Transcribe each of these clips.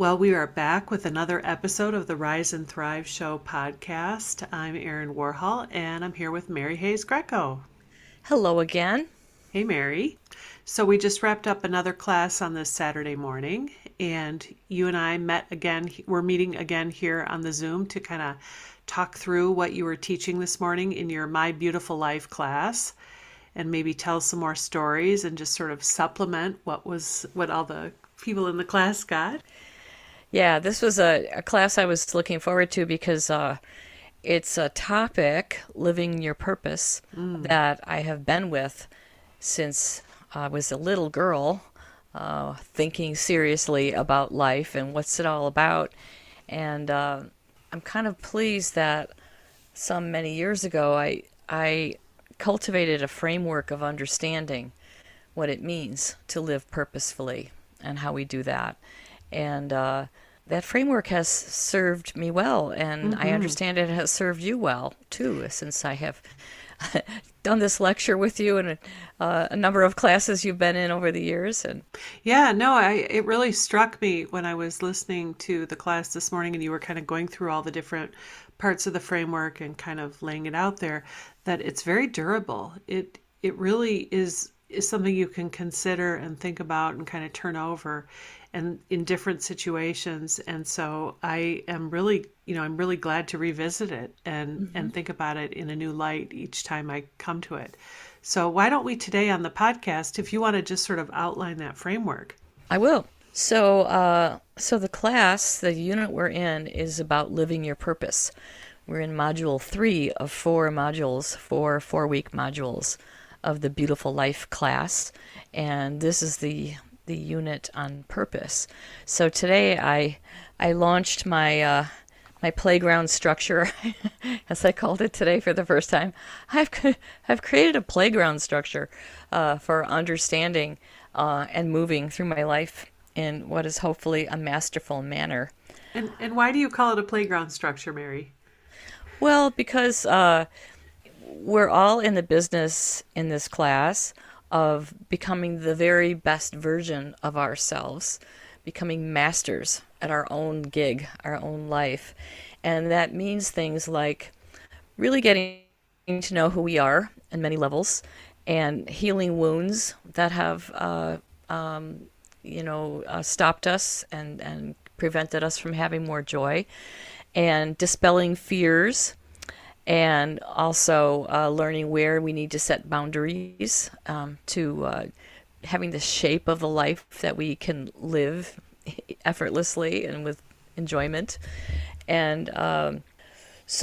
Well, we are back with another episode of the Rise and Thrive Show podcast. I'm Erin Warhol, and I'm here with Mary Hayes Greco. Hello again. Hey, Mary. So we just wrapped up another class on this Saturday morning, and you and I met again. We're meeting again here on the Zoom to kind of talk through what you were teaching this morning in your My Beautiful Life class, and maybe tell some more stories and just sort of supplement what all the people in the class got. Yeah, this was a class I was looking forward to because it's a topic, living your purpose, that I have been with since I was a little girl, thinking seriously about life and what's it all about. And I'm kind of pleased that many years ago I cultivated a framework of understanding what it means to live purposefully and how we do that. And that framework has served me well, and I understand it has served you well too, since I have done this lecture with you and a number of classes you've been in over the years. And it really struck me when I was listening to the class this morning, and you were kind of going through all the different parts of the framework and kind of laying it out there, that it's very durable. It really is something you can consider and think about and kind of turn over and in different situations. And so I am really, I'm really glad to revisit it and think about it in a new light each time I come to it. So why don't we today on the podcast, if you want to just sort of outline that framework. I will. So, the class, the unit we're in is about living your purpose. We're in module 3 of 4 modules, 4 four-week modules of the Beautiful Life class. And this is the unit on purpose. So today I launched my my playground structure, as I called it today for the first time. I've created a playground structure for understanding and moving through my life in what is hopefully a masterful manner. And why do you call it a playground structure, Mary? Well, because we're all in the business in this class of becoming the very best version of ourselves, becoming masters at our own gig, our own life. And that means things like really getting to know who we are in many levels and healing wounds that have, stopped us and prevented us from having more joy, and dispelling fears, and also learning where we need to set boundaries to having the shape of the life that we can live effortlessly and with enjoyment. And it's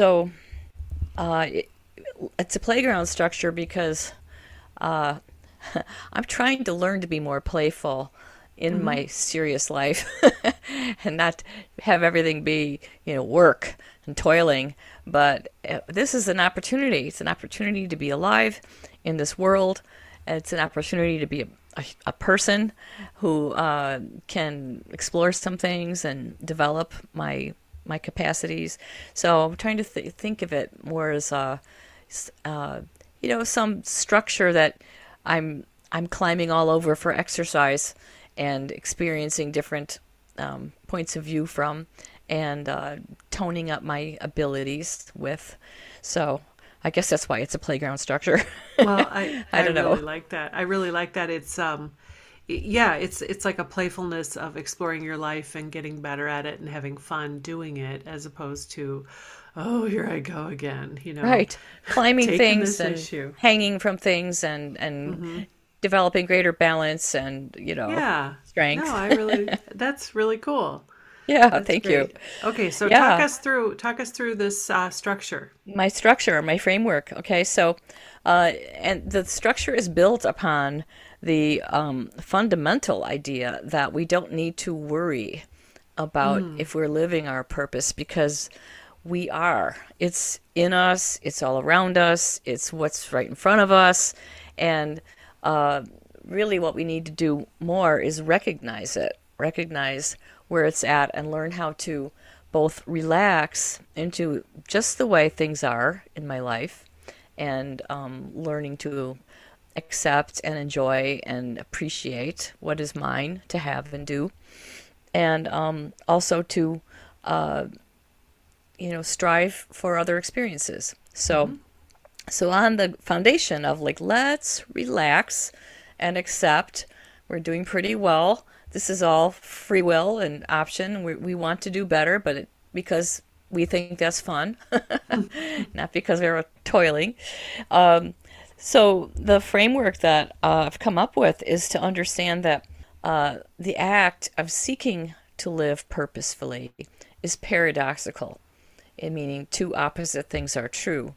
a playground structure because I'm trying to learn to be more playful in my serious life and not have everything be, work and toiling. But this is an opportunity. It's an opportunity to be alive in this world. It's an opportunity to be a person who can explore some things and develop my capacities. So I'm trying to think of it more as some structure that I'm climbing all over for exercise and experiencing different points of view from, and toning up my abilities with. So I guess that's why it's a playground structure. Well, I really like that. I really like that. It's, it's like a playfulness of exploring your life and getting better at it and having fun doing it, as opposed to, oh, here I go again, Right. Climbing things and hanging from things and developing greater balance and, strength. No, that's really cool. Yeah, that's thank great. You. Okay, so talk us through this structure. My structure, my framework. Okay, so and the structure is built upon the fundamental idea that we don't need to worry about if we're living our purpose, because we are. It's in us. It's all around us. It's what's right in front of us, and really, what we need to do more is recognize it. Recognize where it's at and learn how to both relax into just the way things are in my life, and learning to accept and enjoy and appreciate what is mine to have and do, and also to strive for other experiences. So so on the foundation of like, let's relax and accept we're doing pretty well. This is all free will and option. We want to do better, but because we think that's fun, not because we're toiling. So the framework that I've come up with is to understand that the act of seeking to live purposefully is paradoxical, in meaning two opposite things are true.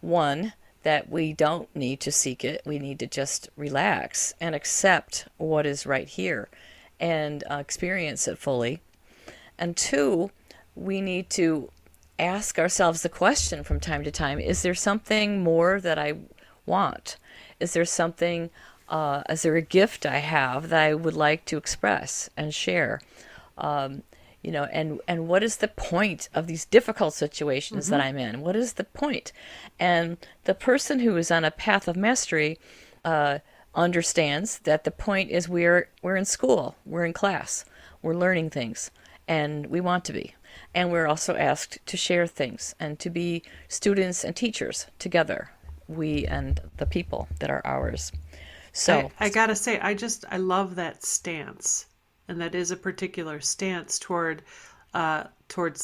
One, that we don't need to seek it. We need to just relax and accept what is right here and experience it fully. And two, we need to ask ourselves the question from time to time, is there something more that I want? Is there something, is there a gift I have that I would like to express and share? And what is the point of these difficult situations that I'm in? What is the point? And the person who is on a path of mastery understands that the point is we're in school, we're in class, we're learning things, and we want to be. And we're also asked to share things and to be students and teachers together, we and the people that are ours. So I gotta say, I love that stance. And that is a particular stance towards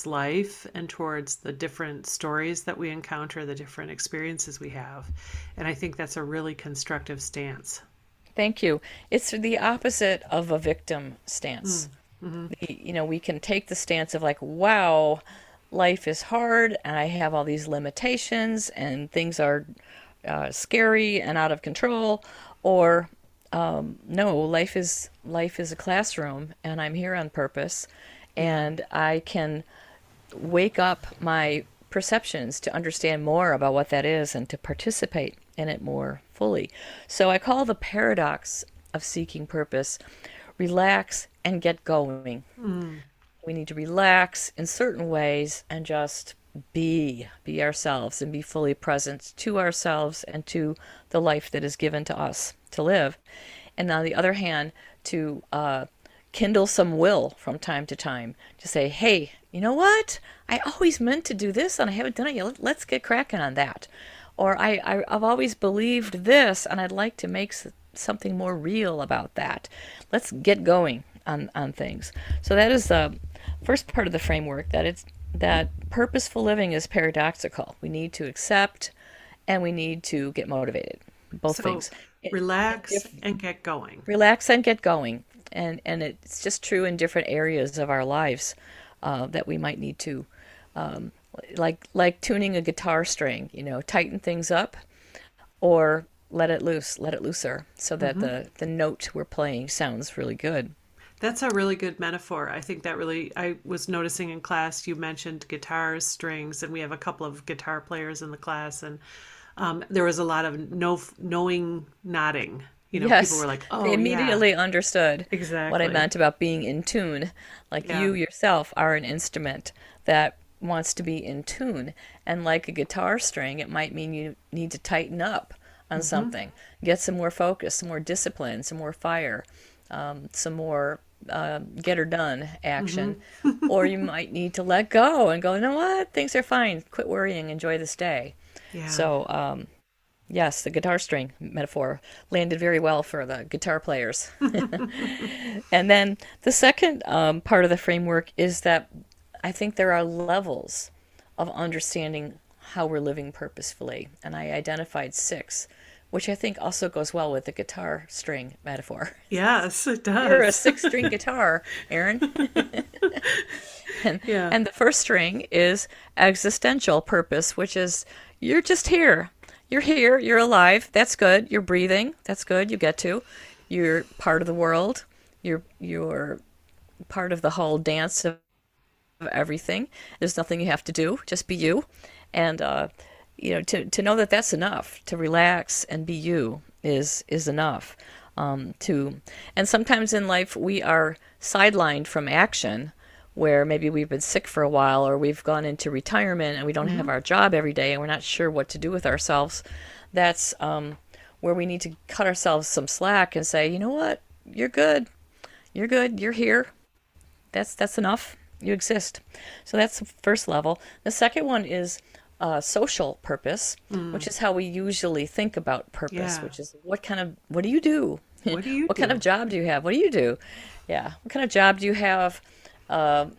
life and towards the different stories that we encounter, the different experiences we have. And I think that's a really constructive stance. Thank you. It's the opposite of a victim stance. We can take the stance of like, wow, life is hard and I have all these limitations and things are scary and out of control, or no, life is a classroom and I'm here on purpose, and I can wake up my perceptions to understand more about what that is and to participate in it more fully. So I call the paradox of seeking purpose, relax and get going. We need to relax in certain ways and just be ourselves and be fully present to ourselves and to the life that is given to us to live. And on the other hand, to kindle some will from time to time to say, hey, you know what? I always meant to do this and I haven't done it yet. Let's get cracking on that. Or I've always believed this and I'd like to make something more real about that. Let's get going on things. So that is the first part of the framework, that purposeful living is paradoxical. We need to accept and we need to get motivated. Both things. Relax and get going. And it's just true in different areas of our lives that we might need to, like tuning a guitar string, tighten things up or let it loose, let it looser so that the note we're playing sounds really good. That's a really good metaphor. I think that I was noticing in class, you mentioned guitars, strings, and we have a couple of guitar players in the class, and there was a lot of knowing nodding. Yes. People were like, oh, they immediately understood exactly what I meant about being in tune. Like you yourself are an instrument that wants to be in tune. And like a guitar string, it might mean you need to tighten up on something, get some more focus, some more discipline, some more fire, some more get her done action. Or you might need to let go and go, you know what? Things are fine. Quit worrying. Enjoy this day. Yeah. So, yes, the guitar string metaphor landed very well for the guitar players. And then the second part of the framework is that I think there are levels of understanding how we're living purposefully. And I identified 6, which I think also goes well with the guitar string metaphor. Yes, it does. You're a 6-string guitar, Erin. And the first string is existential purpose, which is you're just here. You're here. You're alive. That's good. You're breathing. That's good. You get to. You're part of the world. You're part of the whole dance of everything. There's nothing you have to do. Just be you. And to know that that's enough. To relax and be you is enough. And sometimes in life we are sidelined from action, where maybe we've been sick for a while or we've gone into retirement and we don't have our job every day and we're not sure what to do with ourselves. That's where we need to cut ourselves some slack and say, you know what? You're good. You're here. That's enough. You exist. So that's the first level. The second one is social purpose, which is how we usually think about purpose, which is what do you do? What do you do? Kind of job do you have? What do you do? Yeah. What kind of job do you have? Are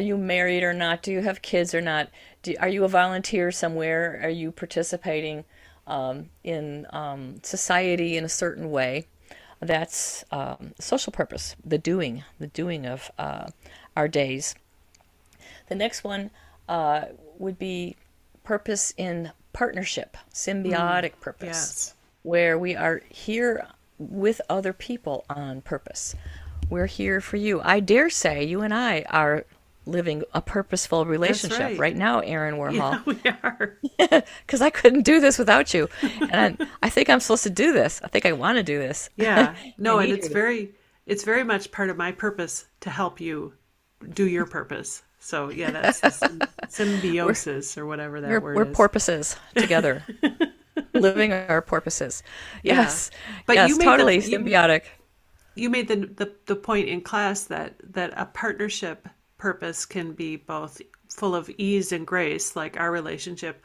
you married or not? Do you have kids or not? Are you a volunteer somewhere? Are you participating in society in a certain way? That's social purpose, the doing of our days. The next one would be purpose in partnership, symbiotic purpose, where we are here with other people on purpose. We're here for you. I dare say you and I are living a purposeful relationship right now, Erin Warhol. Yeah, we are. Because I couldn't do this without you. And I think I'm supposed to do this. I think I want to do this. Yeah. No, and it's very much part of my purpose to help you do your purpose. So yeah, that's symbiosis or whatever that word is. We're porpoises together. Living our porpoises. Yes. Yeah. But yes, you totally symbiotic. You made the point in class that a partnership purpose can be both full of ease and grace, like our relationship,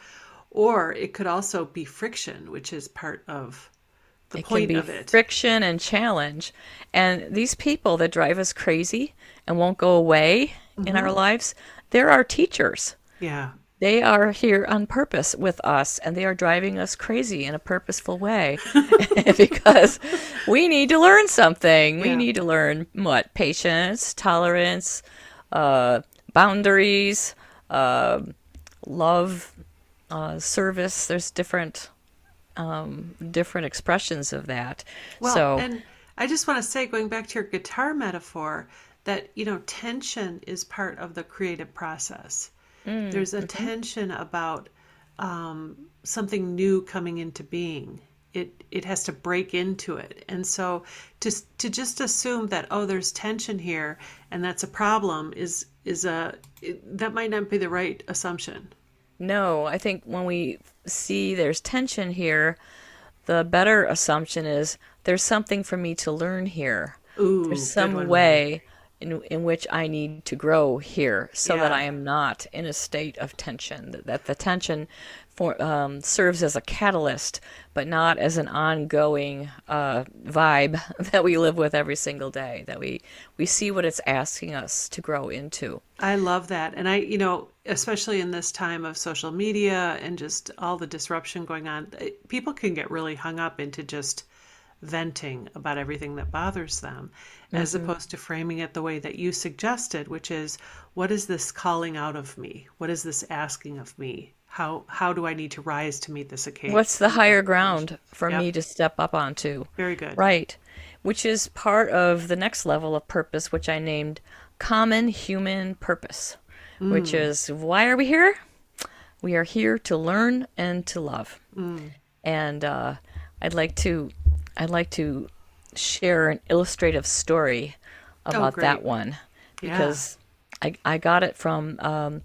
or it could also be friction, which is part of the point of it. Friction and challenge. And these people that drive us crazy and won't go away in our lives, they're our teachers. Yeah. They are here on purpose with us, and they are driving us crazy in a purposeful way because we need to learn something. Yeah. We need to learn what? Patience, tolerance, boundaries, love, service. There's different expressions of that. Well, and I just want to say, going back to your guitar metaphor, that tension is part of the creative process. There's a tension about something new coming into being. It has to break into it. And so to just assume that, oh, there's tension here and that's a problem that might not be the right assumption. No, I think when we see there's tension here, the better assumption is there's something for me to learn here. Ooh, there's some way in which I need to grow here so that I am not in a state of tension, that the tension serves as a catalyst, but not as an ongoing vibe that we live with every single day, that we see what it's asking us to grow into. I love that. And I, especially in this time of social media and just all the disruption going on, people can get really hung up into just venting about everything that bothers them, as opposed to framing it the way that you suggested, which is, what is this calling out of me? What is this asking of me? How do I need to rise to meet this occasion? What's the higher ground for me to step up onto? Very good. Right. Which is part of the next level of purpose, which I named common human purpose, which is, why are we here? We are here to learn and to love. And I'd like to share an illustrative story about that one, because I got it from an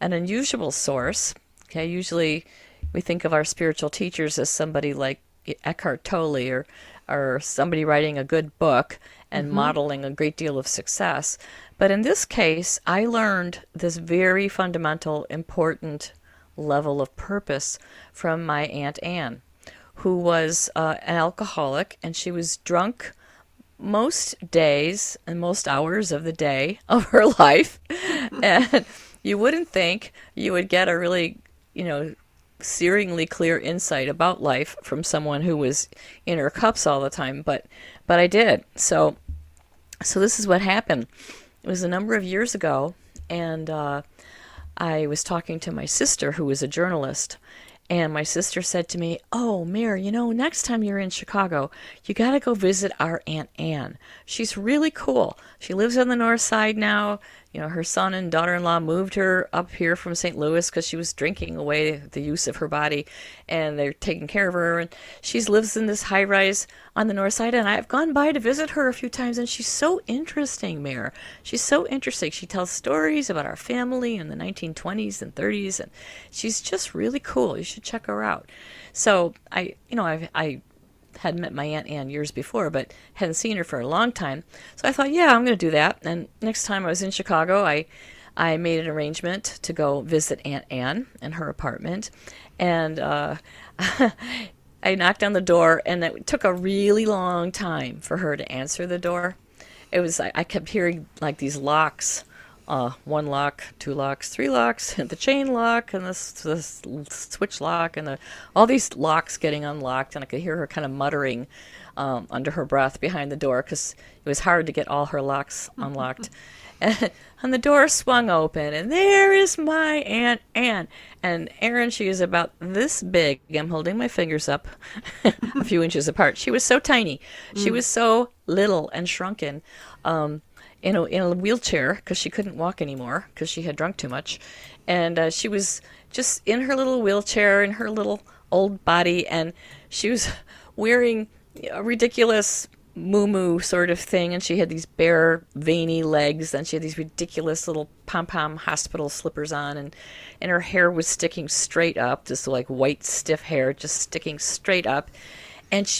unusual source. Okay, usually we think of our spiritual teachers as somebody like Eckhart Tolle or somebody writing a good book and modeling a great deal of success. But in this case, I learned this very fundamental, important level of purpose from my Aunt Anne, who was an alcoholic, and she was drunk most days and most hours of the day of her life. And you wouldn't think you would get a really, searingly clear insight about life from someone who was in her cups all the time, but I did. So this is what happened. It was a number of years ago, and I was talking to my sister, who was a journalist. And my sister said to me, "Oh, Mary, next time you're in Chicago, you got to go visit our Aunt Anne. She's really cool. She lives on the north side now. Her son and daughter-in-law moved her up here from St. Louis because she was drinking away the use of her body, and they're taking care of her. And she lives in this high-rise on the north side, and I've gone by to visit her a few times, and she's so interesting, Mary. She's so interesting. She tells stories about our family in the 1920s and 30s, and she's just really cool. You should check her out." So I had met my Aunt Anne years before, but hadn't seen her for a long time. So I thought, yeah, I'm going to do that. And next time I was in Chicago, I made an arrangement to go visit Aunt Anne in her apartment. And I knocked on the door, and it took a really long time for her to answer the door. It was, I kept hearing like these locks, one lock, two locks, three locks, and the chain lock, and this switch lock, and all these locks getting unlocked, and I could hear her kind of muttering under her breath behind the door, because it was hard to get all her locks unlocked. And the door swung open, and there is my Aunt Anne. And Erin, she is about this big. I'm holding my fingers up a few inches apart. She was so tiny. She was so little and shrunken, in a wheelchair, because she couldn't walk anymore because she had drunk too much. And she was just in her little wheelchair, in her little old body, and she was wearing a ridiculous moo-moo sort of thing, and she had these bare veiny legs, and she had these ridiculous little pom-pom hospital slippers on, and her hair was sticking straight up, this like white stiff hair just sticking straight up,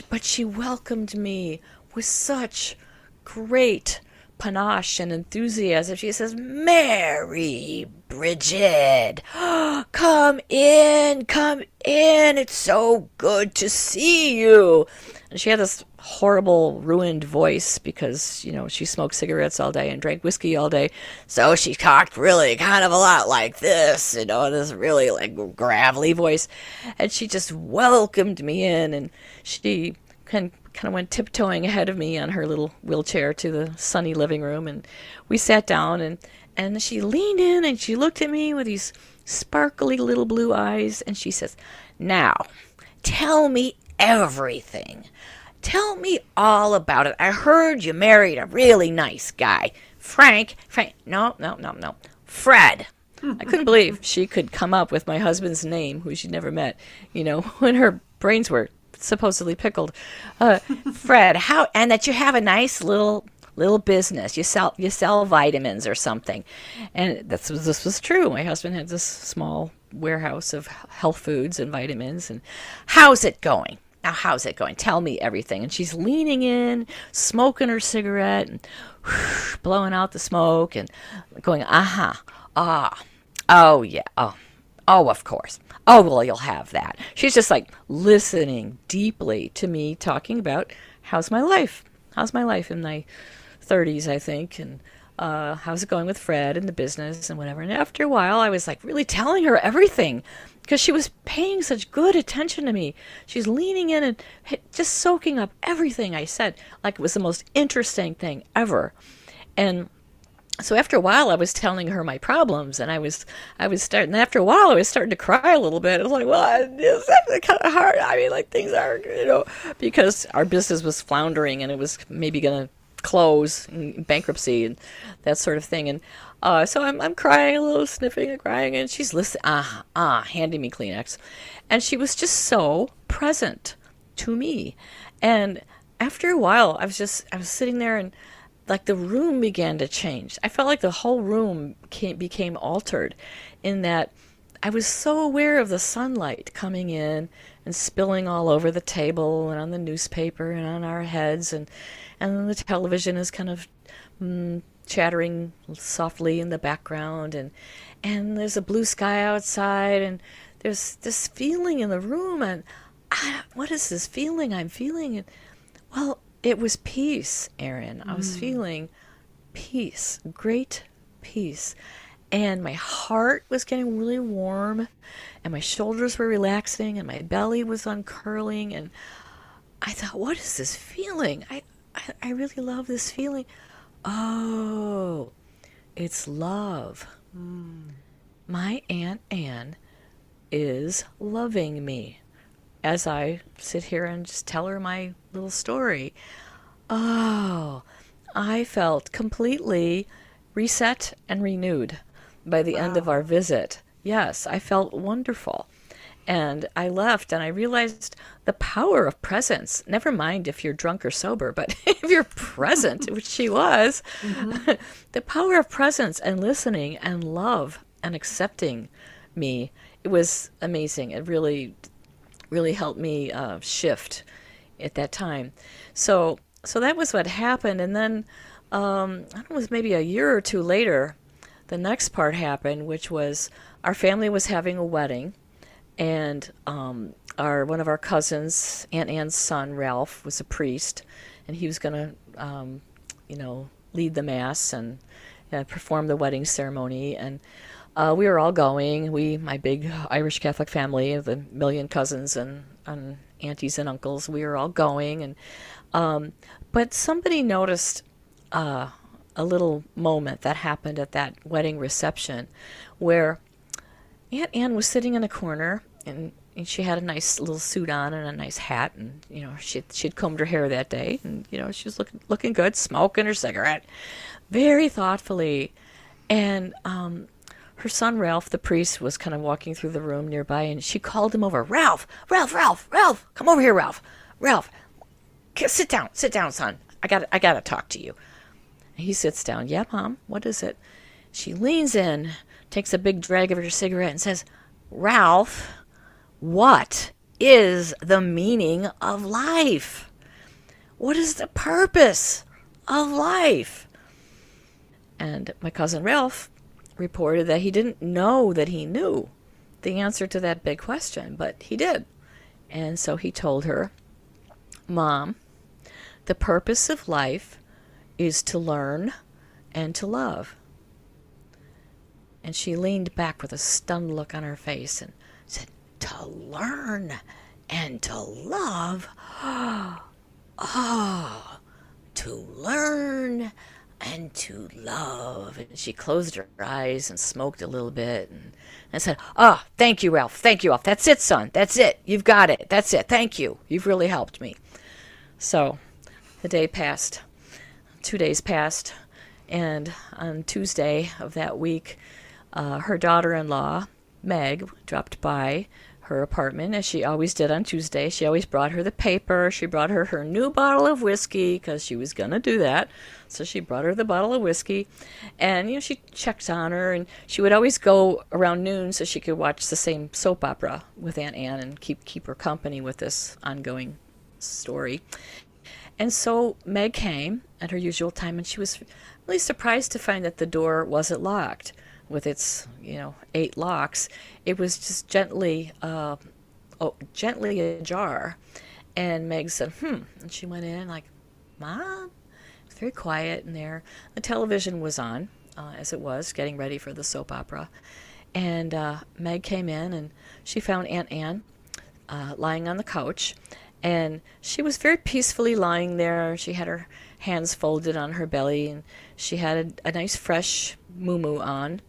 but she welcomed me with such great panache and enthusiasm. She says, "Mary Bridget, come in, come in, it's so good to see you." And she had this horrible ruined voice because, you know, she smoked cigarettes all day and drank whiskey all day, so she talked really kind of a lot like this, you know, this really like gravelly voice. And she just welcomed me in, and she kind of went tiptoeing ahead of me on her little wheelchair to the sunny living room, and we sat down, and she leaned in, and she looked at me with these sparkly little blue eyes, and she says, "Now, tell me everything. Tell me all about it. I heard you married a really nice guy. Frank, no, Fred." I couldn't believe she could come up with my husband's name, who she'd never met, you know, when her brains were supposedly pickled. "Fred, how, and that you have a nice little business. You sell vitamins or something." And this was true. My husband had this small warehouse of health foods and vitamins. And "How's it going? Now, how's it going? Tell me everything." And she's leaning in, smoking her cigarette, and whoosh, blowing out the smoke, and going, "Uh-huh. Oh, yeah. Oh, of course. Oh, well, you'll have that." She's just like listening deeply to me talking about how's my life in my 30s, I think, and how's it going with Fred and the business and whatever. And after a while, I was like really telling her everything because she was paying such good attention to me. She's leaning in and just soaking up everything I said, like it was the most interesting thing ever. And so after a while, I was telling her my problems, and I was starting. After a while, I was starting to cry a little bit. I was like, "Well, it's actually kind of hard. I mean, like things are, you know, because our business was floundering, and it was maybe going to close, and bankruptcy, and that sort of thing." And so I'm crying a little, sniffing and crying, and she's listening, handing me Kleenex, and she was just so present to me. And after a while, I was sitting there and, like, the room began to change. I felt like the whole room became altered, in that I was so aware of the sunlight coming in and spilling all over the table and on the newspaper and on our heads, and the television is kind of chattering softly in the background, and there's a blue sky outside, and there's this feeling in the room, and what is this feeling I'm feeling? And, well, it was peace, Erin. I was feeling peace, great peace. And my heart was getting really warm, and my shoulders were relaxing, and my belly was uncurling. And I thought, what is this feeling? I really love this feeling. Oh, it's love. My Aunt Anne is loving me. As I sit here and just tell her my little story, oh, I felt completely reset and renewed by the end of our visit. Yes, I felt wonderful. And I left, and I realized the power of presence, never mind if you're drunk or sober, but if you're present, which she was, the power of presence and listening and love and accepting me, it was amazing. It really helped me shift at that time. So that was what happened. And then I don't know, it was maybe a year or two later, the next part happened, which was our family was having a wedding, and one of our cousins, Aunt Anne's son, Ralph, was a priest, and he was going to, lead the mass and perform the wedding ceremony. And we were all going. My big Irish Catholic family of a million cousins and aunties and uncles, we were all going. And but somebody noticed a little moment that happened at that wedding reception, where Aunt Anne was sitting in a corner, and she had a nice little suit on and a nice hat, and she'd combed her hair that day, and she was looking good, smoking her cigarette very thoughtfully. And her son Ralph, the priest, was kind of walking through the room nearby, and she called him over. Ralph, come over here, Ralph, sit down, son. I gotta talk to you. And he sits down. Yeah, Mom, what is it? She leans in, takes a big drag of her cigarette, and says, Ralph, what is the meaning of life? What is the purpose of life? And my cousin Ralph reported that he didn't know that he knew the answer to that big question, but he did. And so he told her, Mom, the purpose of life is to learn and to love. And she leaned back with a stunned look on her face and said, to learn and to love? Oh, to learn and to love. And she closed her eyes and smoked a little bit and said, oh, thank you, Ralph. Thank you, Ralph. That's it, son. That's it. You've got it. That's it. Thank you. You've really helped me. So the day passed. 2 days passed. And on Tuesday of that week, her daughter-in-law, Meg, dropped by her apartment, as she always did on Tuesday. She always brought her the paper. She brought her her new bottle of whiskey, because she was going to do that. So she brought her the bottle of whiskey. And, she checked on her. And she would always go around noon so she could watch the same soap opera with Aunt Anne and keep her company with this ongoing story. And so Meg came at her usual time, and she was really surprised to find that the door wasn't locked with its, 8 locks. It was just gently ajar. And Meg said, And she went in, like, Mom? It was very quiet in there. The television was on, as it was, getting ready for the soap opera. And Meg came in, and she found Aunt Anne lying on the couch. And she was very peacefully lying there. She had her hands folded on her belly, and she had a nice fresh muumuu on,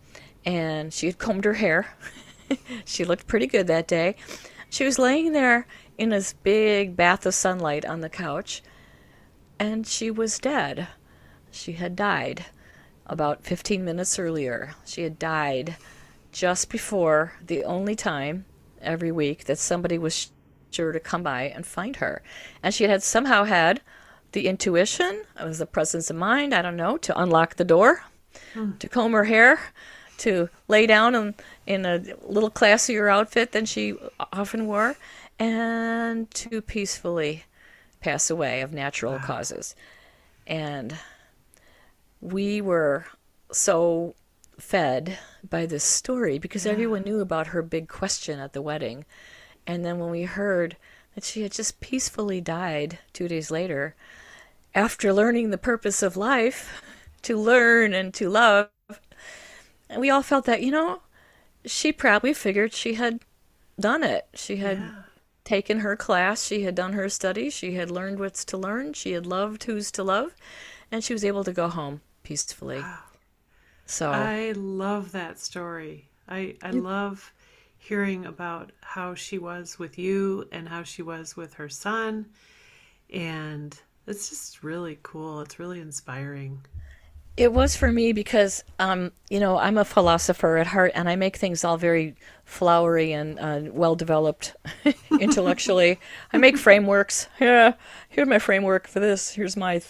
and she had combed her hair. She looked pretty good that day. She was laying there in this big bath of sunlight on the couch, and she was dead. She had died about 15 minutes earlier. She had died just before the only time every week that somebody was sure to come by and find her. And she had somehow had the intuition, it was the presence of mind, I don't know, to unlock the door, to comb her hair, to lay down in a little classier outfit than she often wore, and to peacefully pass away of natural causes. And we were so fed by this story, because everyone knew about her big question at the wedding. And then when we heard that she had just peacefully died 2 days later, after learning the purpose of life, to learn and to love, and we all felt that, she probably figured she had done it. She had taken her class. She had done her study. She had learned what's to learn. She had loved who's to love. And she was able to go home peacefully. Wow. So I love that story. I love hearing about how she was with you and how she was with her son. And it's just really cool. It's really inspiring. It was for me, because, I'm a philosopher at heart, and I make things all very flowery and well-developed intellectually. I make frameworks. Yeah, here's my framework for this. Here's my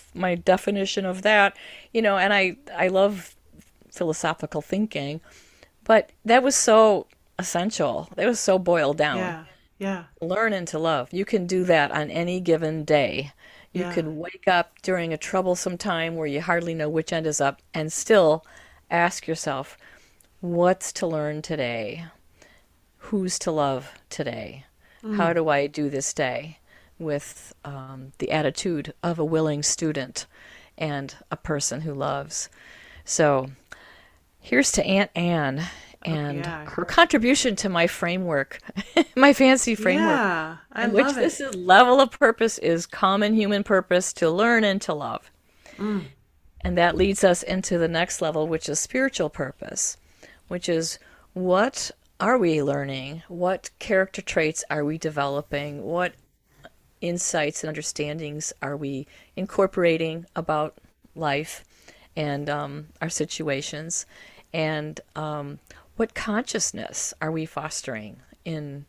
definition of that. And I love philosophical thinking. But that was so essential. It was so boiled down. Yeah. Yeah. Learn and to love. You can do that on any given day. You yeah. could wake up during a troublesome time where you hardly know which end is up and still ask yourself, what's to learn today? Who's to love today? Mm. How do I do this day with the attitude of a willing student and a person who loves? So here's to Aunt Anne and her contribution to my framework, my fancy framework, in which this level of purpose is common human purpose to learn and to love. Mm. And that leads us into the next level, which is spiritual purpose, which is what are we learning? What character traits are we developing? What insights and understandings are we incorporating about life and our situations? And what consciousness are we fostering in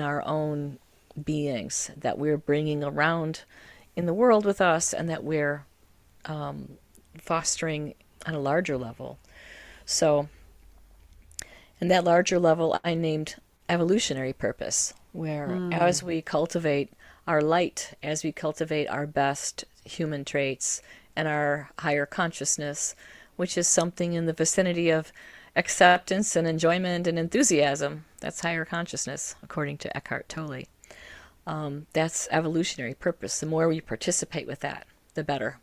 our own beings that we're bringing around in the world with us and that we're fostering on a larger level? So, and that larger level I named evolutionary purpose, where as we cultivate our light, as we cultivate our best human traits and our higher consciousness, which is something in the vicinity of acceptance and enjoyment and enthusiasm. That's higher consciousness, according to Eckhart Tolle. That's evolutionary purpose. The more we participate with that, the better.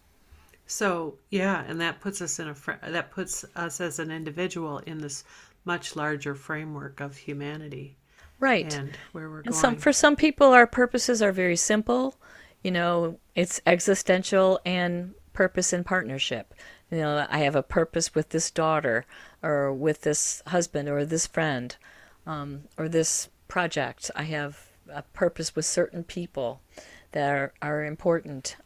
So, yeah, and that puts us in a that puts us as an individual in this much larger framework of humanity. Right. And where we're going. For some people, our purposes are very simple. You know, it's existential and purpose in partnership. You know, I have a purpose with this daughter or with this husband or this friend or this project. I have a purpose with certain people that are important.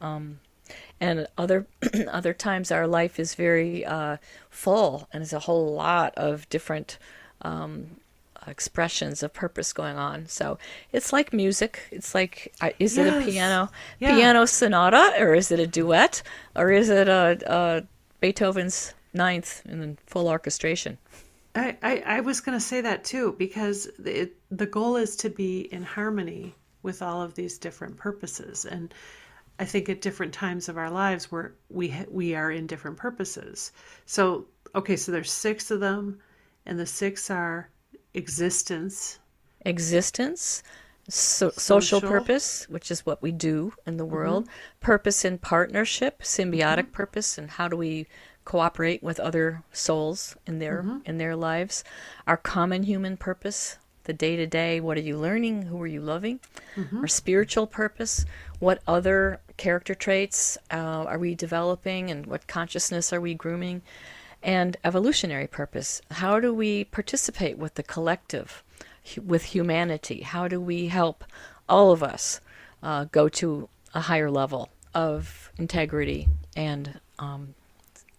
And other times our life is very full and there's a whole lot of different expressions of purpose going on. So it's like music. It's like, is it a piano sonata, or is it a duet, or is it a Beethoven's Ninth and then full orchestration? I was going to say that too, because the goal is to be in harmony with all of these different purposes. And I think at different times of our lives we are in different purposes. So, okay, so there's 6 of them, and the 6 are existence, social purpose, which is what we do in the world, purpose in partnership, symbiotic purpose, and how do we cooperate with other souls in their lives, our common human purpose, the day-to-day, what are you learning, who are you loving, our spiritual purpose, what other character traits are we developing, and what consciousness are we grooming, and evolutionary purpose, how do we participate with the collective, with humanity? How do we help all of us go to a higher level of integrity and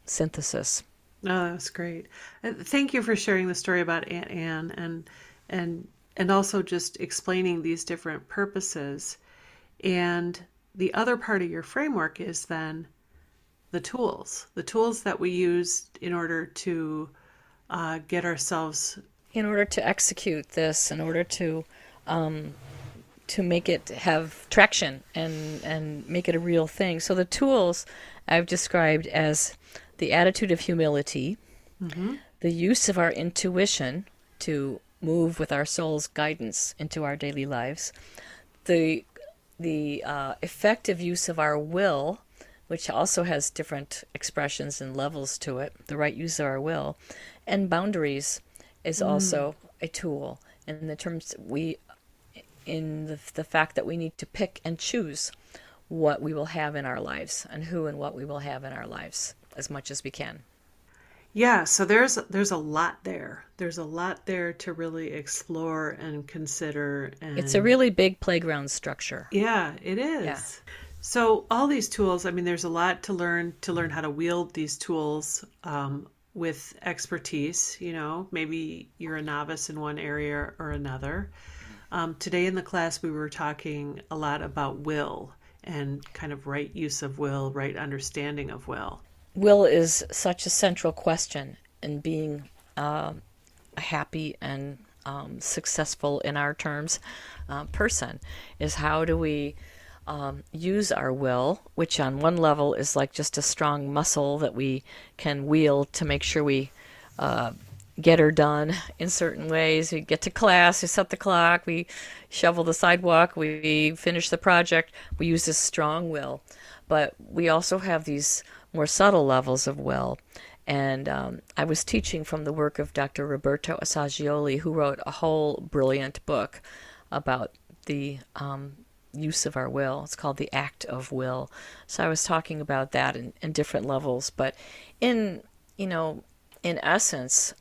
synthesis? Oh, that's great. Thank you for sharing the story about Aunt Anne and also just explaining these different purposes. And the other part of your framework is then the tools that we use in order to get ourselves, in order to execute this, in order to make it have traction and make it a real thing. So the tools I've described as the attitude of humility, the use of our intuition to move with our soul's guidance into our daily lives, the effective use of our will, which also has different expressions and levels to it, the right use of our will, and boundaries is also a tool in the terms the fact that we need to pick and choose what we will have in our lives and who and what we will have in our lives as much as we can. Yeah, so there's a lot there. There's a lot there to really explore and consider. And it's a really big playground structure. Yeah, it is. Yeah. So all these tools, I mean, there's a lot to learn how to wield these tools with expertise. You know, maybe you're a novice in one area or another. Today in the class, we were talking a lot about will and kind of right use of will, right understanding of will. Will is such a central question in being a happy and successful in our terms person, is how do we use our will, which on one level is like just a strong muscle that we can wield to make sure we get her done in certain ways. We get to class, we set the clock, we shovel the sidewalk, we finish the project. We use this strong will, but we also have these more subtle levels of will. And I was teaching from the work of Dr. Roberto Asagioli, who wrote a whole brilliant book about the use of our will. It's called The Act of Will. So I was talking about that in different levels, but in essence,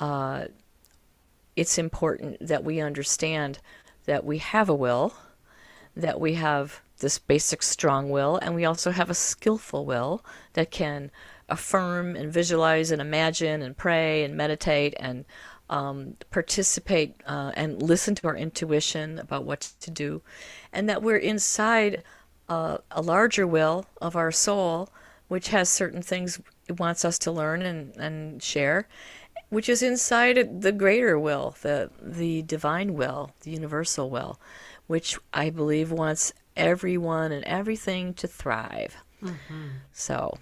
it's important that we understand that we have a will, that we have this basic strong will, and we also have a skillful will that can affirm and visualize and imagine and pray and meditate and participate and listen to our intuition about what to do, and that we're inside a larger will of our soul, which has certain things it wants us to learn and share, which is inside the greater will, the divine will, the universal will, which I believe wants everyone and everything to thrive. Mm-hmm. So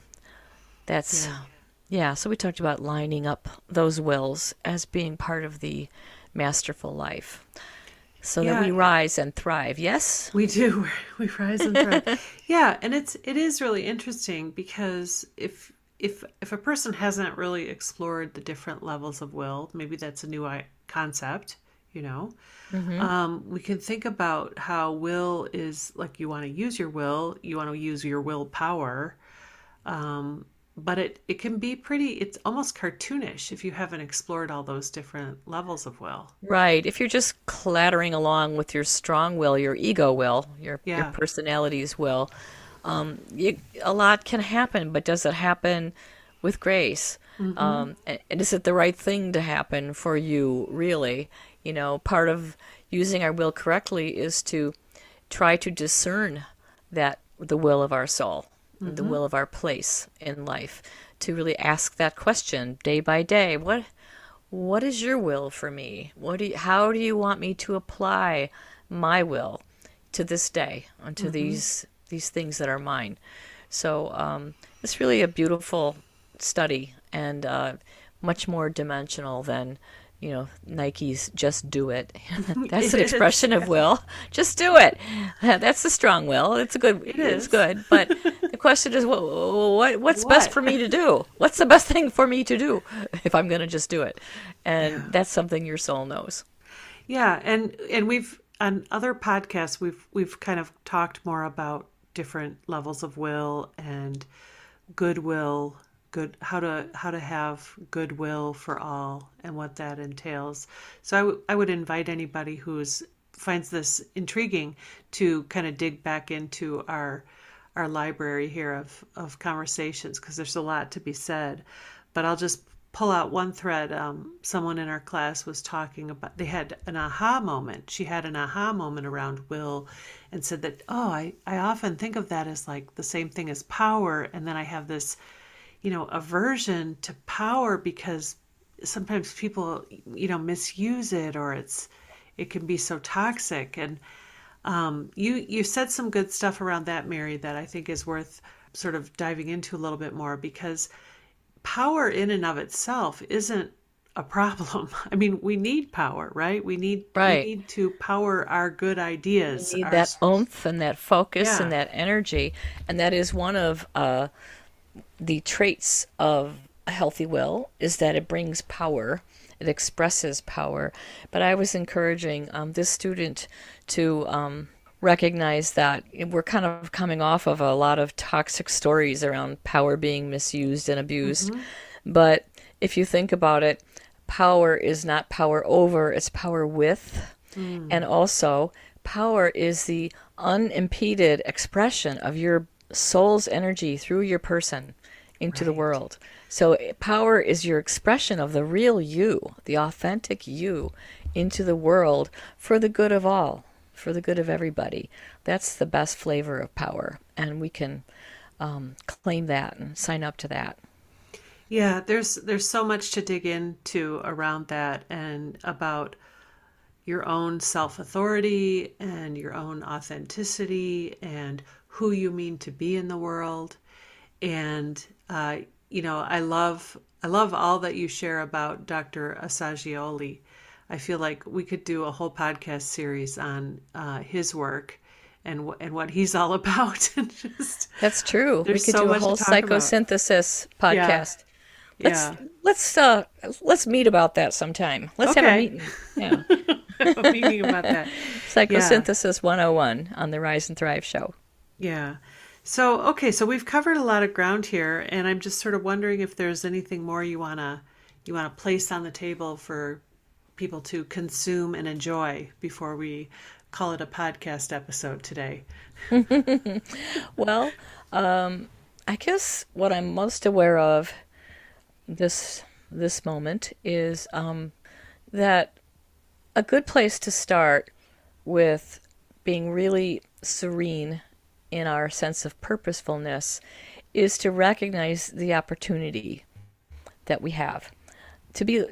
that's... Yeah. Yeah, so we talked about lining up those wills as being part of the masterful life so that we rise and thrive. Yes? We do. We rise and thrive. Yeah, and it is really interesting because if a person hasn't really explored the different levels of will, maybe that's a new concept, mm-hmm. We can think about how will is like you want to use your will, you want to use your willpower, but it can be pretty, it's almost cartoonish if you haven't explored all those different levels of will. Right. If you're just clattering along with your strong will, your ego will, your personality's will, a lot can happen, but does it happen with grace? Mm-hmm. And is it the right thing to happen for you, really? Part of using our will correctly is to try to discern the will of our soul. Mm-hmm. The will of our place in life, to really ask that question day by day. What is your will for me? How do you want me to apply my will to this day onto mm-hmm. these things that are mine? So it's really a beautiful study and much more dimensional than Nike's just do it. That's an expression of will. Just do it. That's the strong will. It's a good. It is good. But the question is, what's best for me to do? What's the best thing for me to do if I'm going to just do it? And that's something your soul knows. Yeah, and we've on other podcasts we've kind of talked more about different levels of will and goodwill. How to have goodwill for all and what that entails. So I would invite anybody who finds this intriguing to kind of dig back into our library here of conversations, because there's a lot to be said. But I'll just pull out one thread. Someone in our class was talking about, they had an aha moment. She had an aha moment around will and said that, I often think of that as like the same thing as power. And then I have this aversion to power because sometimes people, misuse it, or it can be so toxic. And you said some good stuff around that, Mary, that I think is worth sort of diving into a little bit more, because power in and of itself isn't a problem. I mean, we need power, right? We need to power our good ideas. We need that oomph and that focus and that energy. And that is one of... the traits of a healthy will is that it brings power, it expresses power. But I was encouraging this student to recognize that we're kind of coming off of a lot of toxic stories around power being misused and abused. Mm-hmm. But if you think about it, power is not power over, it's power with. Mm. And also, power is the unimpeded expression of your soul's energy through your person into the world. So power is your expression of the real you, the authentic you, into the world for the good of all, for the good of everybody. That's the best flavor of power, and we can claim that and sign up to that. Yeah, there's so much to dig into around that and about your own self-authority and your own authenticity and who you mean to be in the world. And, you know, I love all that you share about Dr. Asagioli. I feel like we could do a whole podcast series on his work and what he's all about. And just, that's true. We could do a whole psychosynthesis podcast. Yeah. Let's meet about that sometime. Let's have a meeting. Yeah. have a meeting about that. Psychosynthesis 101 on the Rise and Thrive Show. Yeah. So, okay. So we've covered a lot of ground here, and I'm just sort of wondering if there's anything more you want to place on the table for people to consume and enjoy before we call it a podcast episode today. Well, I guess what I'm most aware of this moment is that a good place to start with being really serene in our sense of purposefulness is to recognize the opportunity that we have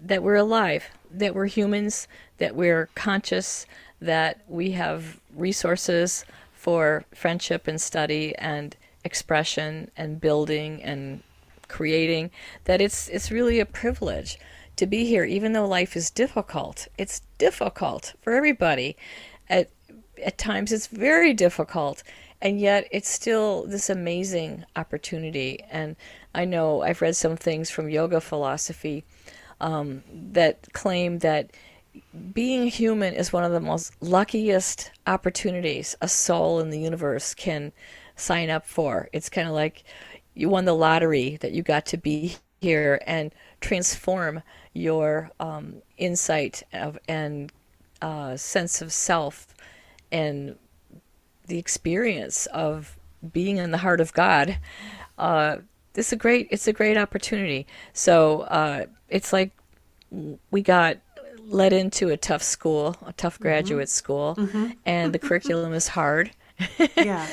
that we're alive, that we're humans, that we're conscious, that we have resources for friendship and study and expression and building and creating, that it's really a privilege to be here, even though life is difficult. It's difficult for everybody. At times it's very difficult, and yet it's still this amazing opportunity. And I know I've read some things from yoga philosophy that claim that being human is one of the most luckiest opportunities a soul in the universe can sign up for. It's kind of like you won the lottery that you got to be here and transform your insight and sense of self and the experience of being in the heart of God. It's a great opportunity. So it's like we got let into a tough school, a tough graduate mm-hmm. school, mm-hmm. and the curriculum is hard. Yeah.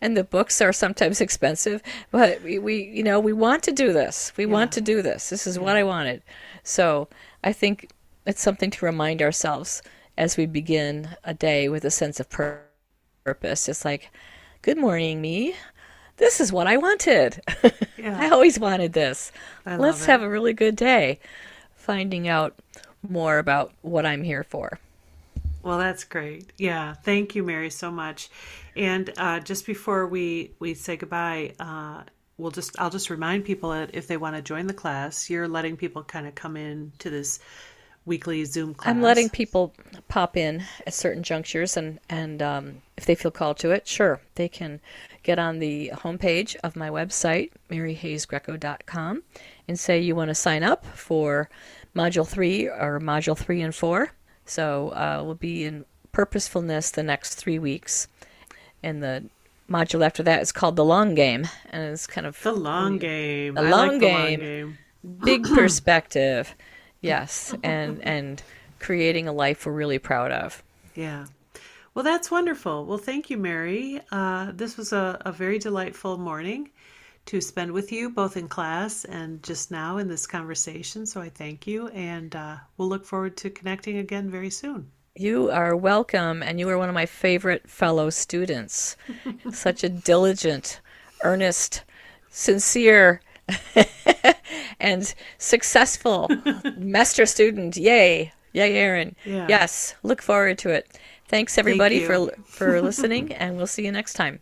And the books are sometimes expensive, but we want to do this. We want to do this. This is what I wanted. So I think it's something to remind ourselves as we begin a day with a sense of purpose. It's like, good morning, me. This is what I wanted. Yeah. I always wanted this. Let's have a really good day finding out more about what I'm here for. Well, that's great. Yeah. Thank you, Mary, so much. And just before we say goodbye, I'll just remind people that if they want to join the class, you're letting people kind of come in to this weekly Zoom class. I'm letting people pop in at certain junctures, and if they feel called to it, sure, they can get on the homepage of my website, maryhayesgreco.com, and say you want to sign up for Module 3 or Module 3 and 4. So we'll be in purposefulness the next 3 weeks. And the module after that is called The Long Game. And it's kind of... The Long Game. Big perspective. Yes, and creating a life we're really proud of. Yeah. Well, that's wonderful. Well, thank you, Mary. This was a very delightful morning to spend with you, both in class and just now in this conversation. So I thank you, and we'll look forward to connecting again very soon. You are welcome, and you are one of my favorite fellow students. Such a diligent, earnest, sincere, and successful master student. Yay. Yay, Erin. Yeah. Yes. Look forward to it. Thanks, everybody, for listening, and we'll see you next time.